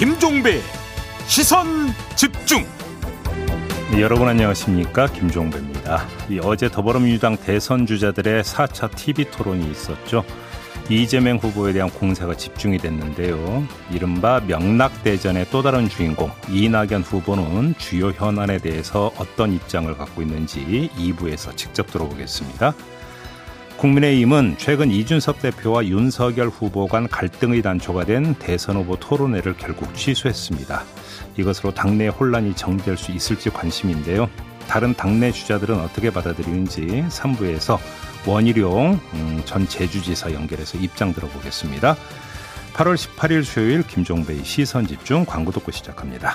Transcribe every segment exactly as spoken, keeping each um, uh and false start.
김종배 시선집중. 네, 여러분 안녕하십니까, 김종배입니다. 이 어제 더불어민주당 대선 주자들의 사 차 티비 토론이 있었죠. 이재명 후보에 대한 공세가 집중이 됐는데요. 이른바 명락대전의 또 다른 주인공 이낙연 후보는 주요 현안에 대해서 어떤 입장을 갖고 있는지 이 부에서 직접 들어보겠습니다. 국민의힘은 최근 이준석 대표와 윤석열 후보 간 갈등의 단초가 된 대선 후보 토론회를 결국 취소했습니다. 이것으로 당내 혼란이 정리될 수 있을지 관심인데요. 다른 당내 주자들은 어떻게 받아들이는지 삼 부에서 원희룡 전 제주지사 연결해서 입장 들어보겠습니다. 팔월 십팔일 수요일 김종배의 시선집중, 광고 듣고 시작합니다.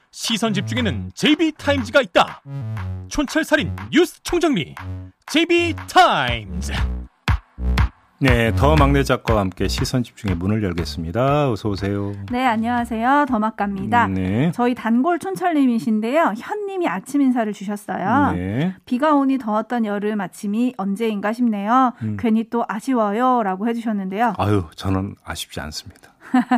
시선집중에는 제이비 타임즈가 있다. 촌철살인 뉴스 총정리, 제이비 타임즈. 네, 더 막내작가와 함께 시선집중의 문을 열겠습니다. 어서 오세요. 네, 안녕하세요. 더 막가입니다. 네. 저희 단골 촌철님이신데요. 현님이 아침 인사를 주셨어요. 네. 비가 오니 더웠던 여름 아침이 언제인가 싶네요. 음. 괜히 또 아쉬워요 라고 해주셨는데요. 아유, 저는 아쉽지 않습니다.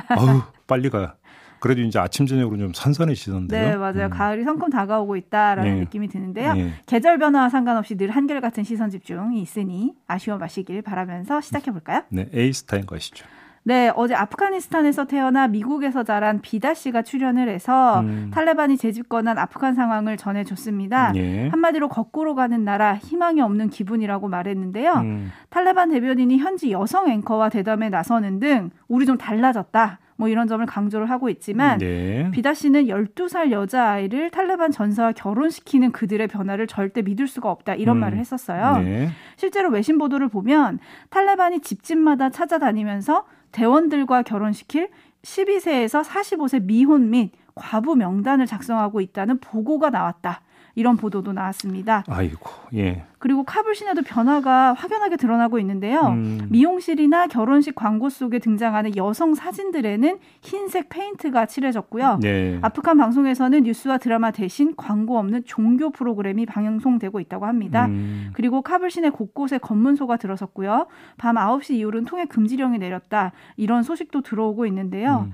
아유, 빨리 가요. 그래도 이제 아침 저녁으로 좀 선선해지던데요. 네, 맞아요. 음. 가을이 성큼 다가오고 있다라는 네. 느낌이 드는데요. 네. 계절 변화와 상관없이 늘 한결같은 시선 집중이 있으니 아쉬움 마시길 바라면서 시작해볼까요? 네, 에이스타인 것이죠. 네, 어제 아프가니스탄에서 태어나 미국에서 자란 비다 씨가 출연을 해서 음. 탈레반이 재집권한 아프간 상황을 전해줬습니다. 예. 한마디로 거꾸로 가는 나라, 희망이 없는 기분이라고 말했는데요. 음. 탈레반 대변인이 현지 여성 앵커와 대담에 나서는 등 우리 좀 달라졌다, 뭐 이런 점을 강조를 하고 있지만 네. 비다 씨는 열두 살 여자아이를 탈레반 전사와 결혼시키는 그들의 변화를 절대 믿을 수가 없다, 이런 음. 말을 했었어요. 네. 실제로 외신 보도를 보면 탈레반이 집집마다 찾아다니면서 대원들과 결혼시킬 십이 세에서 사십오 세 미혼 및 과부 명단을 작성하고 있다는 보고가 나왔다, 이런 보도도 나왔습니다. 아이고, 예. 그리고 카불 시내도 변화가 확연하게 드러나고 있는데요. 음. 미용실이나 결혼식 광고 속에 등장하는 여성 사진들에는 흰색 페인트가 칠해졌고요. 네. 아프간 방송에서는 뉴스와 드라마 대신 광고 없는 종교 프로그램이 방송되고 있다고 합니다. 음. 그리고 카불 시내 곳곳에 검문소가 들어섰고요. 밤 아홉 시 이후로는 통행 금지령이 내렸다, 이런 소식도 들어오고 있는데요. 음.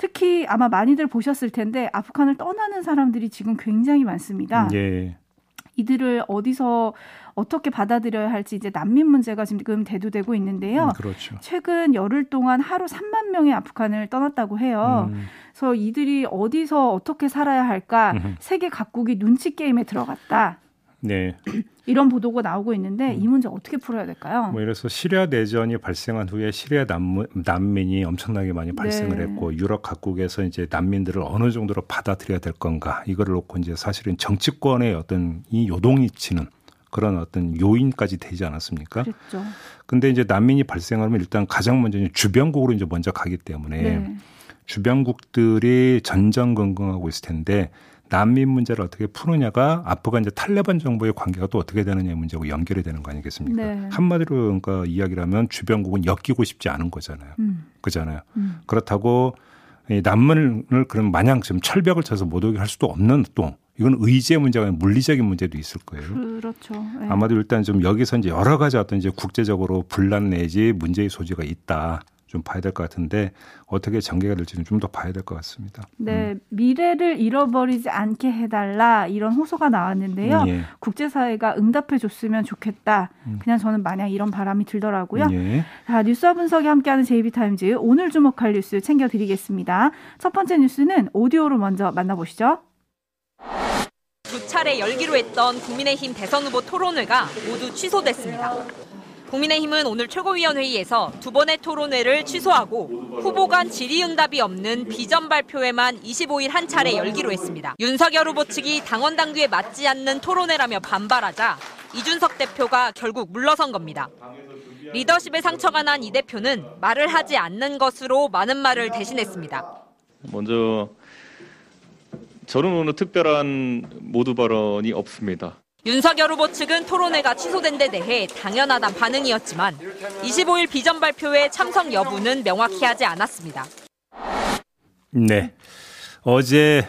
특히 아마 많이들 보셨을 텐데 아프간을 떠나는 사람들이 지금 굉장히 많습니다. 예. 이들을 어디서 어떻게 받아들여야 할지 이제 난민 문제가 지금 대두되고 있는데요. 음, 그렇죠. 최근 열흘 동안 하루 삼만 명의 아프간을 떠났다고 해요. 음. 그래서 이들이 어디서 어떻게 살아야 할까, 음. 세계 각국이 눈치 게임에 들어갔다. 네. 이런 보도가 나오고 있는데 이 문제 어떻게 풀어야 될까요? 뭐 이래서 시리아 내전이 발생한 후에 시리아 난무, 난민이 엄청나게 많이 발생을 네. 했고 유럽 각국에서 이제 난민들을 어느 정도로 받아들여야 될 건가, 이거를 놓고 이제 사실은 정치권의 어떤 이 요동이 치는 그런 어떤 요인까지 되지 않았습니까? 그렇죠. 근데 이제 난민이 발생하면 일단 가장 먼저 주변국으로 이제 먼저 가기 때문에 네. 주변국들이 전전긍긍하고 있을 텐데. 난민 문제를 어떻게 푸느냐가 아프간 이제 탈레반 정부의 관계가 또 어떻게 되느냐의 문제하고 연결이 되는 거 아니겠습니까? 네. 한마디로 그러니까 이야기를 하면 주변국은 엮이고 싶지 않은 거잖아요. 음. 그잖아요. 음. 그렇다고 이 난민을 그럼 마냥 지금 철벽을 쳐서 못 오게 할 수도 없는, 또 이건 의지의 문제가 아니라 물리적인 문제도 있을 거예요. 그렇죠. 네. 아마도 일단 좀 여기서 이제 여러 가지 어떤 이제 국제적으로 분란 내지 문제의 소지가 있다. 좀 봐야 될 것 같은데 어떻게 전개가 될지는 좀 더 봐야 될 것 같습니다. 네, 음. 미래를 잃어버리지 않게 해달라, 이런 호소가 나왔는데요. 예. 국제사회가 응답해 줬으면 좋겠다. 음. 그냥 저는 마냥 이런 바람이 들더라고요. 예. 자, 뉴스와 분석이 함께하는 제이비타임즈, 오늘 주목할 뉴스 챙겨드리겠습니다. 첫 번째 뉴스는 오디오로 먼저 만나보시죠. 두 차례 열기로 했던 국민의힘 대선 후보 토론회가 모두 취소됐습니다. 국민의힘은 오늘 최고위원회의에서 두 번의 토론회를 취소하고 후보 간 질의응답이 없는 비전 발표회만 이십오일 한 차례 열기로 했습니다. 윤석열 후보 측이 당원 당규에 맞지 않는 토론회라며 반발하자 이준석 대표가 결국 물러선 겁니다. 리더십에 상처가 난 이 대표는 말을 하지 않는 것으로 많은 말을 대신했습니다. 먼저 저는 오늘 특별한 모두 발언이 없습니다. 윤석열 후보 측은 토론회가 취소된 데 대해 당연하단 반응이었지만 이십오일 비전 발표회 참석 여부는 명확히 하지 않았습니다. 네, 어제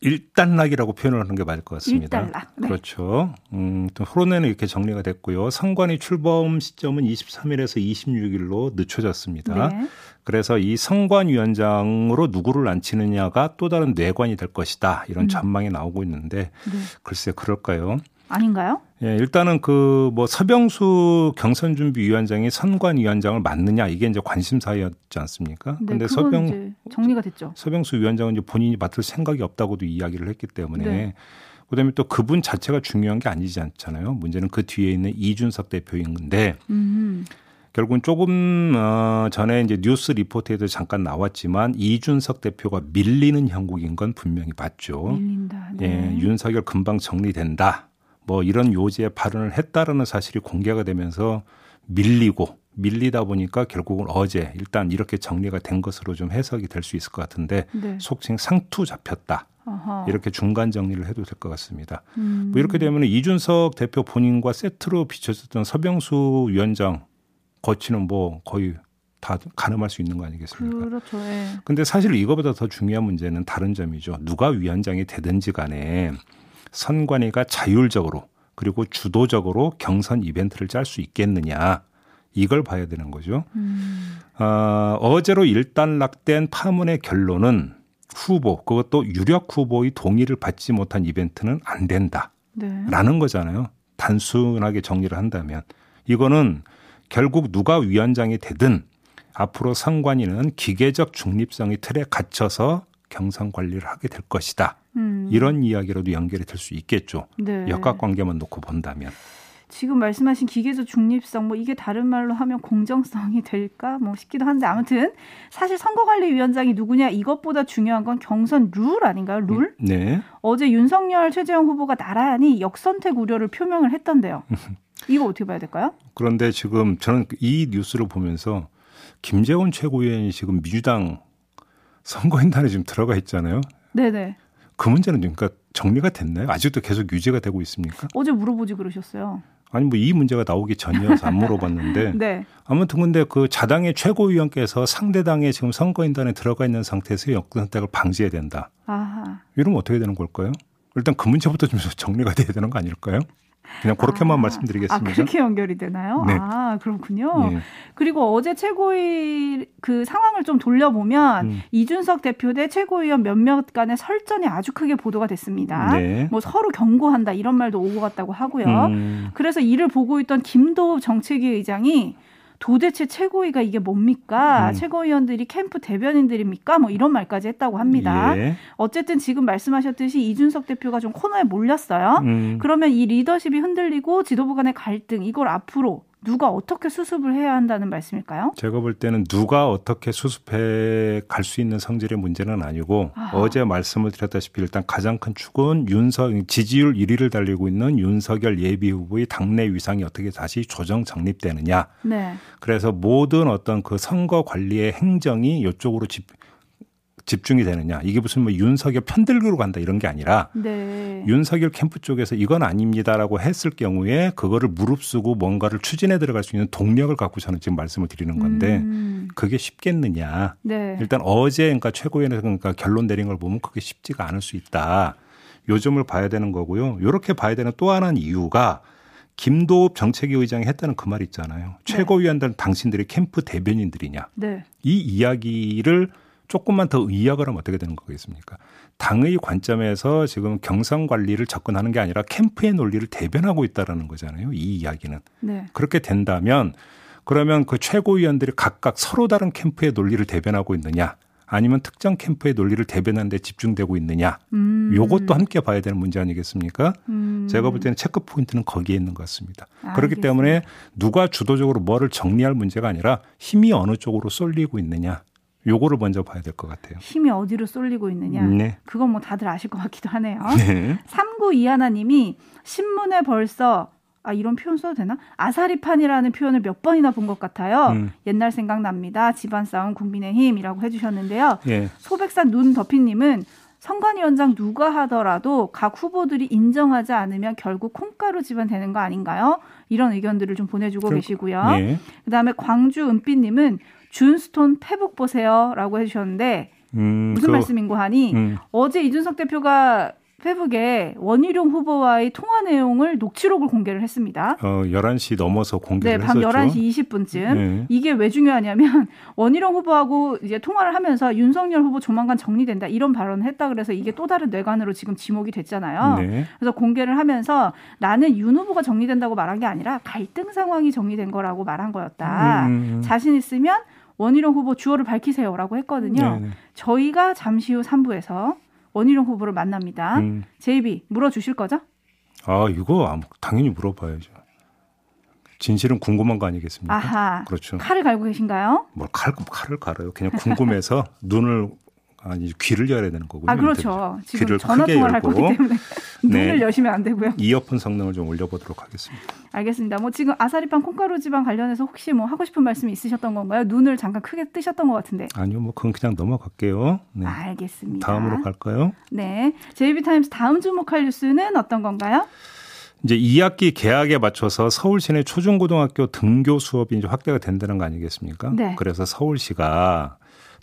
일단락이라고 표현을 하는 게 맞을 것 같습니다. 일단락. 네. 그렇죠. 음, 토론회는 이렇게 정리가 됐고요. 선관위 출범 시점은 이십삼일에서 이십육일로 늦춰졌습니다. 네. 그래서 이 선관위원장으로 누구를 앉히느냐가 또 다른 뇌관이 될 것이다. 이런 전망이 음. 나오고 있는데 네. 글쎄 그럴까요? 아닌가요? 예, 일단은 그 뭐 서병수 경선준비위원장이 선관위원장을 맡느냐 이게 이제 관심사였지 않습니까? 그런데 네, 서병 이제 정리가 됐죠. 서병수 위원장은 이제 본인이 맡을 생각이 없다고도 이야기를 했기 때문에 네. 그다음에 또 그분 자체가 중요한 게 아니지 않잖아요. 문제는 그 뒤에 있는 이준석 대표인 건데 음. 결국은 조금 어, 전에 이제 뉴스 리포트에도 잠깐 나왔지만 이준석 대표가 밀리는 형국인 건 분명히 맞죠. 밀린다. 네. 예, 윤석열 금방 정리된다. 뭐 이런 요지의 발언을 했다라는 사실이 공개가 되면서 밀리고 밀리다 보니까 결국은 어제 일단 이렇게 정리가 된 것으로 좀 해석이 될 수 있을 것 같은데 네. 속칭 상투 잡혔다. 아하. 이렇게 중간 정리를 해도 될 것 같습니다. 음. 뭐 이렇게 되면 이준석 대표 본인과 세트로 비춰졌던 서병수 위원장 거치는 뭐 거의 다 가늠할 수 있는 거 아니겠습니까? 그렇죠. 예. 근데 사실 이거보다 더 중요한 문제는 다른 점이죠. 누가 위원장이 되든지 간에 선관위가 자율적으로 그리고 주도적으로 경선 이벤트를 짤 수 있겠느냐 이걸 봐야 되는 거죠. 음. 어, 어제로 일단락된 파문의 결론은 후보 그것도 유력 후보의 동의를 받지 못한 이벤트는 안 된다라는 네. 거잖아요. 단순하게 정리를 한다면 이거는 결국 누가 위원장이 되든 앞으로 선관위는 기계적 중립성의 틀에 갇혀서 경선 관리를 하게 될 것이다. 음. 이런 이야기로도 연결이 될 수 있겠죠. 네. 역학관계만 놓고 본다면. 지금 말씀하신 기계적 중립성, 뭐 이게 다른 말로 하면 공정성이 될까 뭐 싶기도 한데 아무튼 사실 선거관리위원장이 누구냐 이것보다 중요한 건 경선 룰 아닌가요? 룰? 음, 네. 어제 윤석열, 최재형 후보가 나란히 역선택 우려를 표명을 했던데요. 이거 어떻게 봐야 될까요? 그런데 지금 저는 이 뉴스를 보면서 김재원 최고위원이 지금 민주당 선거인단에 지금 들어가 있잖아요. 네네. 그 문제는 그러니까 정리가 됐나요? 아직도 계속 유지가 되고 있습니까? 어제 물어보지 그러셨어요. 아니 뭐 이 문제가 나오기 전이어서 안 물어봤는데 네. 아무튼 근데 그 자당의 최고위원께서 상대당의 지금 선거인단에 들어가 있는 상태에서 역선택을 방지해야 된다. 아하. 이러면 어떻게 되는 걸까요? 일단 그 문제부터 좀 정리가 돼야 되는 거 아닐까요? 그냥 그렇게만 아, 말씀드리겠습니다. 아, 그렇게 연결이 되나요? 네. 아, 그렇군요. 네. 그리고 어제 최고위 그 상황을 좀 돌려보면 음. 이준석 대표 대 최고위원 몇몇 간의 설전이 아주 크게 보도가 됐습니다. 네. 뭐 서로 경고한다 이런 말도 오고 갔다고 하고요. 음. 그래서 이를 보고 있던 김도읍 정책위 의장이 도대체 최고위가 이게 뭡니까? 음. 최고위원들이 캠프 대변인들입니까? 뭐 이런 말까지 했다고 합니다. 예. 어쨌든 지금 말씀하셨듯이 이준석 대표가 좀 코너에 몰렸어요. 음. 그러면 이 리더십이 흔들리고 지도부 간의 갈등 이걸 앞으로 누가 어떻게 수습을 해야 한다는 말씀일까요? 제가 볼 때는 누가 어떻게 수습해 갈 수 있는 성질의 문제는 아니고 아. 어제 말씀을 드렸다시피 일단 가장 큰 축은 윤석 지지율 일 위를 달리고 있는 윤석열 예비후보의 당내 위상이 어떻게 다시 조정 정립되느냐. 네. 그래서 모든 어떤 그 선거 관리의 행정이 이쪽으로 집 집중이 되느냐. 이게 무슨 뭐 윤석열 편들기로 간다 이런 게 아니라 네. 윤석열 캠프 쪽에서 이건 아닙니다라고 했을 경우에 그거를 무릅쓰고 뭔가를 추진해 들어갈 수 있는 동력을 갖고 저는 지금 말씀을 드리는 건데 음. 그게 쉽겠느냐. 네. 일단 어제 그러니까 최고위원회에서 그러니까 결론 내린 걸 보면 그게 쉽지가 않을 수 있다. 요점을 봐야 되는 거고요. 이렇게 봐야 되는 또 하나는 이유가 김도읍 정책위 의장이 했다는 그 말 있잖아요. 최고위원들은 네. 당신들이 캠프 대변인들이냐. 네. 이 이야기를 조금만 더 의역을 하면 어떻게 되는 거겠습니까? 당의 관점에서 지금 경선 관리를 접근하는 게 아니라 캠프의 논리를 대변하고 있다는 거잖아요. 이 이야기는. 네. 그렇게 된다면 그러면 그 최고위원들이 각각 서로 다른 캠프의 논리를 대변하고 있느냐 아니면 특정 캠프의 논리를 대변하는 데 집중되고 있느냐 음. 요것도 함께 봐야 되는 문제 아니겠습니까? 음. 제가 볼 때는 체크 포인트는 거기에 있는 것 같습니다. 아, 그렇기 알겠습니다. 때문에 누가 주도적으로 뭐를 정리할 문제가 아니라 힘이 어느 쪽으로 쏠리고 있느냐 요거를 먼저 봐야 될 것 같아요. 힘이 어디로 쏠리고 있느냐. 네. 그건 뭐 다들 아실 것 같기도 하네요. 네. 삼구이일 님이 신문에 벌써 아, 이런 표현 써도 되나? 아사리판이라는 표현을 몇 번이나 본 것 같아요. 음. 옛날 생각납니다. 집안 싸움 국민의힘이라고 해주셨는데요. 예. 소백산 눈 덮인님은 선관위원장 누가 하더라도 각 후보들이 인정하지 않으면 결국 콩가루 집안 되는 거 아닌가요? 이런 의견들을 좀 보내주고 결... 계시고요. 예. 그다음에 광주 은빛님은 준스톤 페북 보세요 라고 해주셨는데 음, 무슨 그... 말씀인고 하니 음. 어제 이준석 대표가 페북에 원희룡 후보와의 통화 내용을 녹취록을 공개를 했습니다. 어, 열한 시 넘어서 공개를 네, 했었죠. 밤 열한 시 이십 분쯤. 네. 이게 왜 중요하냐면 원희룡 후보하고 이제 통화를 하면서 윤석열 후보 조만간 정리된다 이런 발언을 했다 그래서 이게 또 다른 뇌관으로 지금 지목이 됐잖아요. 네. 그래서 공개를 하면서 나는 윤 후보가 정리된다고 말한 게 아니라 갈등 상황이 정리된 거라고 말한 거였다. 음. 자신 있으면 원희룡 후보 주어를 밝히세요라고 했거든요. 네. 저희가 잠시 후 삼 부에서 원희룡 후보를 만납니다. 음. 제이비 물어주실 거죠? 아 이거 당연히 물어봐야죠. 진실은 궁금한 거 아니겠습니까? 아하. 그렇죠. 칼을 갈고 계신가요? 뭘 칼, 칼을 갈아요. 그냥 궁금해서 눈을 아니 귀를 열어야 되는 거고요. 아 그렇죠. 지금 귀를 전화 통화를 할 거기 때문에 눈을 네. 여시면 안 되고요. 이어폰 성능을 좀 올려보도록 하겠습니다. 알겠습니다. 뭐 지금 아사리판 콩가루 지방 관련해서 혹시 뭐 하고 싶은 말씀이 있으셨던 건가요? 눈을 잠깐 크게 뜨셨던 것 같은데. 아니요, 뭐 그건 그냥 넘어갈게요. 네. 알겠습니다. 다음으로 갈까요? 네, 제이비 타임스 다음 주목할 뉴스는 어떤 건가요? 이제 이 학기 개학에 맞춰서 서울시내 초중고등학교 등교 수업이 이제 확대가 된다는 거 아니겠습니까? 네. 그래서 서울시가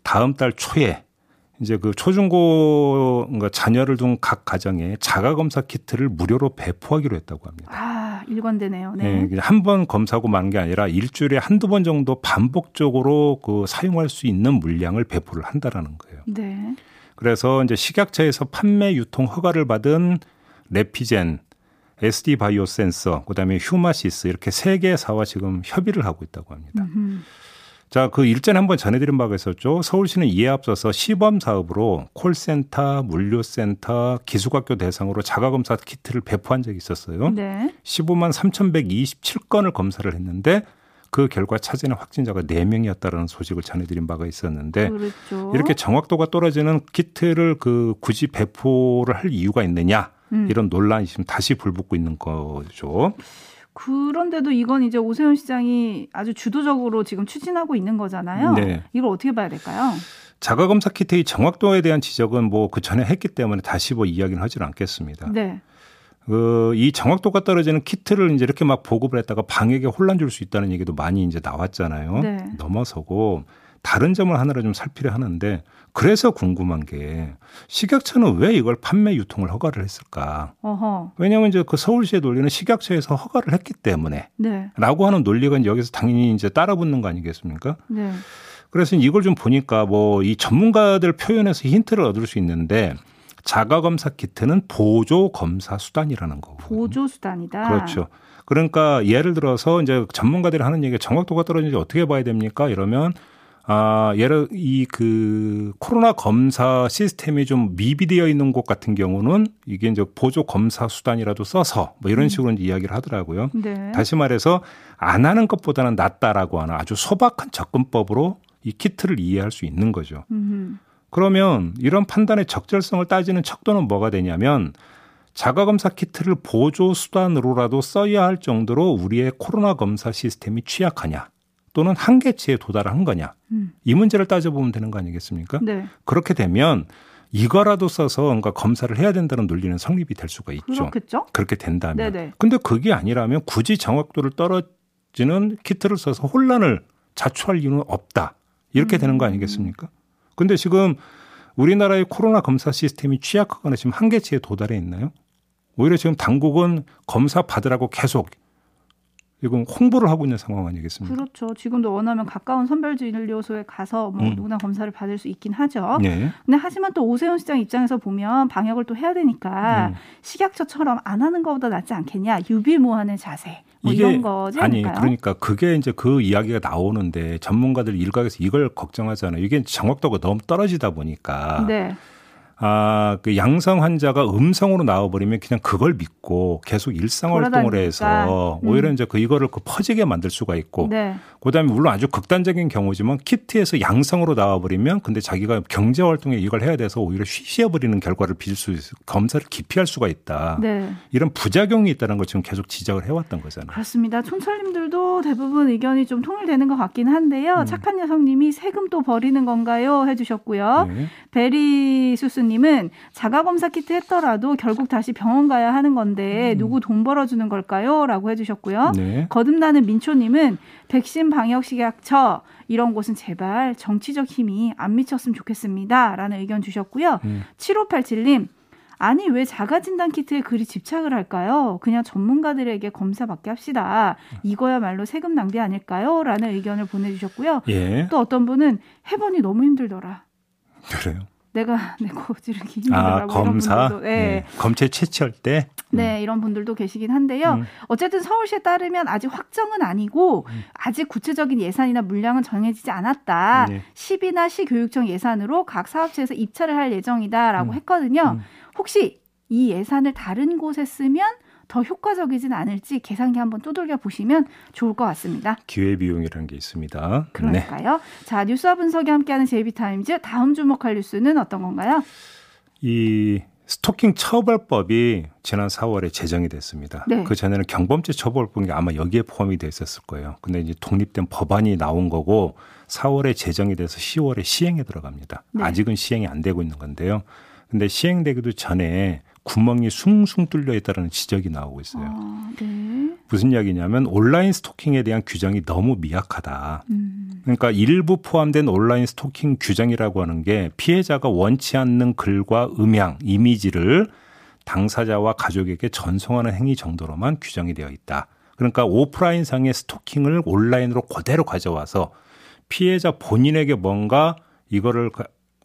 다음 달 초에 이제 그 초중고 자녀를 둔 각 가정에 자가검사 키트를 무료로 배포하기로 했다고 합니다. 아, 일관되네요. 네. 네, 한 번 검사하고 마는 게 아니라 일주일에 한두 번 정도 반복적으로 그 사용할 수 있는 물량을 배포를 한다라는 거예요. 네. 그래서 이제 식약처에서 판매 유통 허가를 받은 레피젠, 에스디바이오센서, 그다음에 휴마시스 이렇게 세 개사와 지금 협의를 하고 있다고 합니다. 음흠. 자, 그 일전에 한번 전해드린 바가 있었죠. 서울시는 이에 앞서서 시범 사업으로 콜센터, 물류센터, 기숙학교 대상으로 자가검사 키트를 배포한 적이 있었어요. 네. 십오만 삼천백이십칠 건을 검사를 했는데 그 결과 차지는 확진자가 네 명이었다라는 소식을 전해드린 바가 있었는데 그렇죠. 이렇게 정확도가 떨어지는 키트를 그 굳이 배포를 할 이유가 있느냐 음. 이런 논란이 지금 다시 불붙고 있는 거죠. 그런데도 이건 이제 오세훈 시장이 아주 주도적으로 지금 추진하고 있는 거잖아요. 네. 이걸 어떻게 봐야 될까요? 자가검사 키트의 정확도에 대한 지적은 뭐 그 전에 했기 때문에 다시 뭐 이야기는 하지는 않겠습니다. 네. 그 이 정확도가 떨어지는 키트를 이제 이렇게 막 보급을 했다가 방역에 혼란 줄 수 있다는 얘기도 많이 이제 나왔잖아요. 네. 넘어서고 다른 점을 하나로 좀 살피려 하는데 그래서 궁금한 게 식약처는 왜 이걸 판매 유통을 허가를 했을까? 어허. 왜냐하면 이제 그 서울시의 논리는 식약처에서 허가를 했기 때문에 네. 라고 하는 논리가 여기서 당연히 이제 따라붙는 거 아니겠습니까? 네. 그래서 이걸 좀 보니까 뭐 이 전문가들 표현에서 힌트를 얻을 수 있는데 자가검사 키트는 보조검사 수단이라는 거고. 보조 수단이다. 그렇죠. 그러니까 예를 들어서 이제 전문가들이 하는 얘기가 정확도가 떨어지는지 어떻게 봐야 됩니까? 이러면 아, 예를 이 그 코로나 검사 시스템이 좀 미비되어 있는 곳 같은 경우는 이게 이제 보조 검사 수단이라도 써서 뭐 이런 식으로 음. 이야기를 하더라고요. 네. 다시 말해서 안 하는 것보다는 낫다라고 하는 아주 소박한 접근법으로 이 키트를 이해할 수 있는 거죠. 음흠. 그러면 이런 판단의 적절성을 따지는 척도는 뭐가 되냐면 자가검사 키트를 보조 수단으로라도 써야 할 정도로 우리의 코로나 검사 시스템이 취약하냐. 또는 한계치에 도달한 거냐. 음. 이 문제를 따져보면 되는 거 아니겠습니까? 네. 그렇게 되면 이거라도 써서 뭔가 검사를 해야 된다는 논리는 성립이 될 수가 있죠. 그렇겠죠? 그렇게 된다면. 네네. 근데 그게 아니라면 굳이 정확도를 떨어지는 키트를 써서 혼란을 자초할 이유는 없다. 이렇게 음. 되는 거 아니겠습니까? 근데 지금 우리나라의 코로나 검사 시스템이 취약하거나 지금 한계치에 도달해 있나요? 오히려 지금 당국은 검사 받으라고 계속 이건 홍보를 하고 있는 상황 아니겠습니까? 그렇죠. 지금도 원하면 가까운 선별진료소에 가서 뭐 음. 누구나 검사를 받을 수 있긴 하죠. 네. 근데 하지만 또 오세훈 시장 입장에서 보면 방역을 또 해야 되니까 음. 식약처처럼 안 하는 것보다 낫지 않겠냐. 유비무환의 자세. 뭐 이게 이런 거지 아니 않을까요? 그러니까 그게 이제 그 이야기가 나오는데 전문가들 일각에서 이걸 걱정하잖아요. 이게 정확도가 너무 떨어지다 보니까. 네. 아, 그 양성 환자가 음성으로 나와버리면 그냥 그걸 믿고 계속 일상 활동을 해서 음. 오히려 이제 그 이거를 그 퍼지게 만들 수가 있고, 네. 그다음에 물론 아주 극단적인 경우지만 키트에서 양성으로 나와버리면 근데 자기가 경제 활동에 이걸 해야 돼서 오히려 쉬쉬해버리는 결과를 빚을 수 있어 검사를 기피할 수가 있다. 네. 이런 부작용이 있다는 걸 지금 계속 지적을 해왔던 거잖아요. 그렇습니다. 촌철님들도 대부분 의견이 좀 통일되는 것 같긴 한데요. 음. 착한 여성님이 세금 또 버리는 건가요? 해주셨고요. 네. 베리수스님 님은 자가검사 키트 했더라도 결국 다시 병원 가야 하는 건데 누구 돈 벌어주는 걸까요? 라고 해주셨고요. 네. 거듭나는 민초님은 백신 방역 식약처 이런 곳은 제발 정치적 힘이 안 미쳤으면 좋겠습니다. 라는 의견 주셨고요. 음. 칠오팔칠님 아니 왜 자가진단 키트에 그리 집착을 할까요? 그냥 전문가들에게 검사받게 합시다. 이거야말로 세금 낭비 아닐까요? 라는 의견을 보내주셨고요. 예. 또 어떤 분은 해보니 너무 힘들더라. 그래요? 내가 내 고지르기 힘들더라고요. 아, 검사? 분들도, 네. 네. 검체 채취할 때? 네. 음. 이런 분들도 계시긴 한데요. 음. 어쨌든 서울시에 따르면 아직 확정은 아니고 음. 아직 구체적인 예산이나 물량은 정해지지 않았다. 네. 시비나 시교육청 예산으로 각 사업체에서 입찰을 할 예정이다라고 음. 했거든요. 음. 혹시 이 예산을 다른 곳에 쓰면 더 효과적이진 않을지 계산기 한번 두들겨 보시면 좋을 것 같습니다. 기회비용이라는 게 있습니다. 그러니까요. 네. 자, 뉴스와 분석이 함께하는 제이비 타임즈 다음 주목할 뉴스는 어떤 건가요? 이 스토킹 처벌법이 지난 사월에 제정이 됐습니다. 네. 그 전에는 경범죄 처벌법이 아마 여기에 포함이 되어 있었을 거예요. 근데 이제 독립된 법안이 나온 거고 사월에 제정이 돼서 시월에 시행에 들어갑니다. 네. 아직은 시행이 안 되고 있는 건데요. 근데 시행되기도 전에 구멍이 숭숭 뚫려 있다는 지적이 나오고 있어요. 아, 네. 무슨 이야기냐면 온라인 스토킹에 대한 규정이 너무 미약하다. 음. 그러니까 일부 포함된 온라인 스토킹 규정이라고 하는 게 피해자가 원치 않는 글과 음향, 이미지를 당사자와 가족에게 전송하는 행위 정도로만 규정이 되어 있다. 그러니까 오프라인상의 스토킹을 온라인으로 그대로 가져와서 피해자 본인에게 뭔가 이거를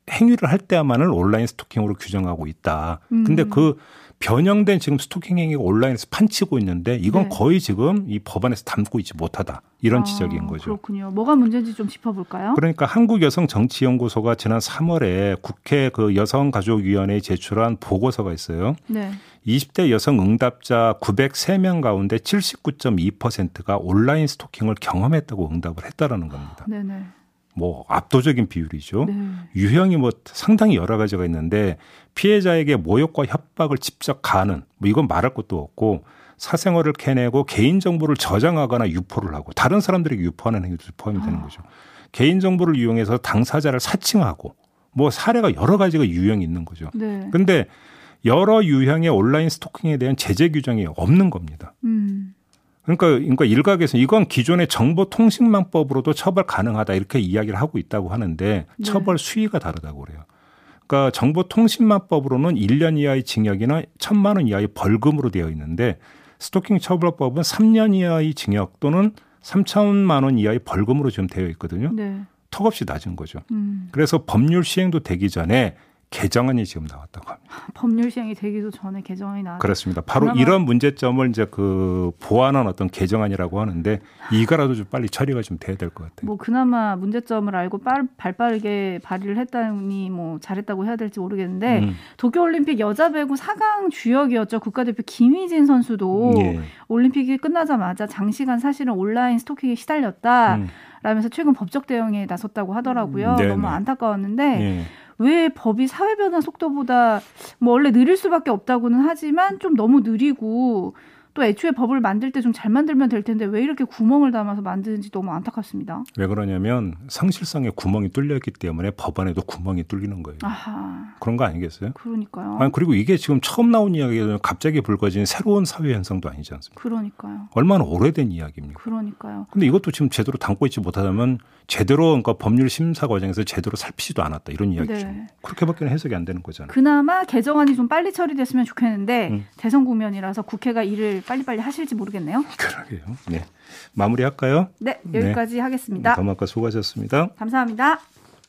행위를 할 때야만을 온라인 스토킹으로 규정하고 있다. 음. 근데 그 변형된 지금 스토킹 행위가 온라인에서 판치고 있는데 이건 네. 거의 지금 이 법안에서 담고 있지 못하다. 이런 아, 지적인 거죠. 그렇군요. 뭐가 문제인지 좀 짚어볼까요? 그러니까 한국여성정치연구소가 지난 삼월에 국회 그 여성가족위원회에 제출한 보고서가 있어요. 네. 이십 대 여성 응답자 구백삼 명 가운데 칠십구 점 이 퍼센트가 온라인 스토킹을 경험했다고 응답을 했다라는 겁니다. 아, 네네. 뭐 압도적인 비율이죠. 네. 유형이 뭐 상당히 여러 가지가 있는데 피해자에게 모욕과 협박을 직접 가하는 뭐 이건 말할 것도 없고 사생활을 캐내고 개인정보를 저장하거나 유포를 하고 다른 사람들에게 유포하는 행위도 포함이 되는 거죠. 아. 개인정보를 이용해서 당사자를 사칭하고 뭐 사례가 여러 가지가 유형이 있는 거죠. 그런데 네. 여러 유형의 온라인 스토킹에 대한 제재 규정이 없는 겁니다. 음. 그러니까, 그러니까 일각에서는 이건 기존의 정보통신망법으로도 처벌 가능하다 이렇게 이야기를 하고 있다고 하는데 처벌 네. 수위가 다르다고 그래요. 그러니까 정보통신망법으로는 일 년 이하의 징역이나 천만 원 이하의 벌금으로 되어 있는데 스토킹 처벌법은 삼 년 이하의 징역 또는 삼천만 원 이하의 벌금으로 지금 되어 있거든요. 네. 턱없이 낮은 거죠. 음. 그래서 법률 시행도 되기 전에 개정안이 지금 나왔다고 합니다. 법률 시행이 되기도 전에 개정안이 나왔다. 그렇습니다. 바로 그나마... 이런 문제점을 이제 그 보완한 어떤 개정안이라고 하는데 이거라도 좀 빨리 처리가 좀 돼야 될 것 같아요. 뭐 그나마 문제점을 알고 빨, 발빠르게 발의를 했다니 뭐 잘했다고 해야 될지 모르겠는데 음. 도쿄올림픽 여자배구 사 강 주역이었죠. 국가대표 김희진 선수도 예. 올림픽이 끝나자마자 장시간 사실은 온라인 스토킹에 시달렸다. 음. 라면서 최근 법적 대응에 나섰다고 하더라고요. 네네. 너무 안타까웠는데 네. 왜 법이 사회 변화 속도보다 뭐 원래 느릴 수밖에 없다고는 하지만 좀 너무 느리고 또 애초에 법을 만들 때 좀 잘 만들면 될 텐데 왜 이렇게 구멍을 담아서 만드는지 너무 안타깝습니다. 왜 그러냐면 상실성에 구멍이 뚫렸기 때문에 법안에도 구멍이 뚫리는 거예요. 아하. 그런 거 아니겠어요? 그러니까요. 아니, 그리고 이게 지금 처음 나온 이야기는 갑자기 불거진 새로운 사회 현상도 아니지 않습니까? 그러니까요. 얼마나 오래된 이야기입니까? 그러니까요. 근데 이것도 지금 제대로 담고 있지 못하다면 제대로 그러니까 법률 심사 과정에서 제대로 살피지도 않았다 이런 이야기죠. 네. 그렇게밖에 해석이 안 되는 거잖아요. 그나마 개정안이 좀 빨리 처리됐으면 좋겠는데 음. 대선 국면이라서 국회가 이를 빨리빨리 하실지 모르겠네요. 그러게요. 네, 마무리할까요? 네, 여기까지 네. 하겠습니다. 더 막내작가 수고하셨습니다. 감사합니다.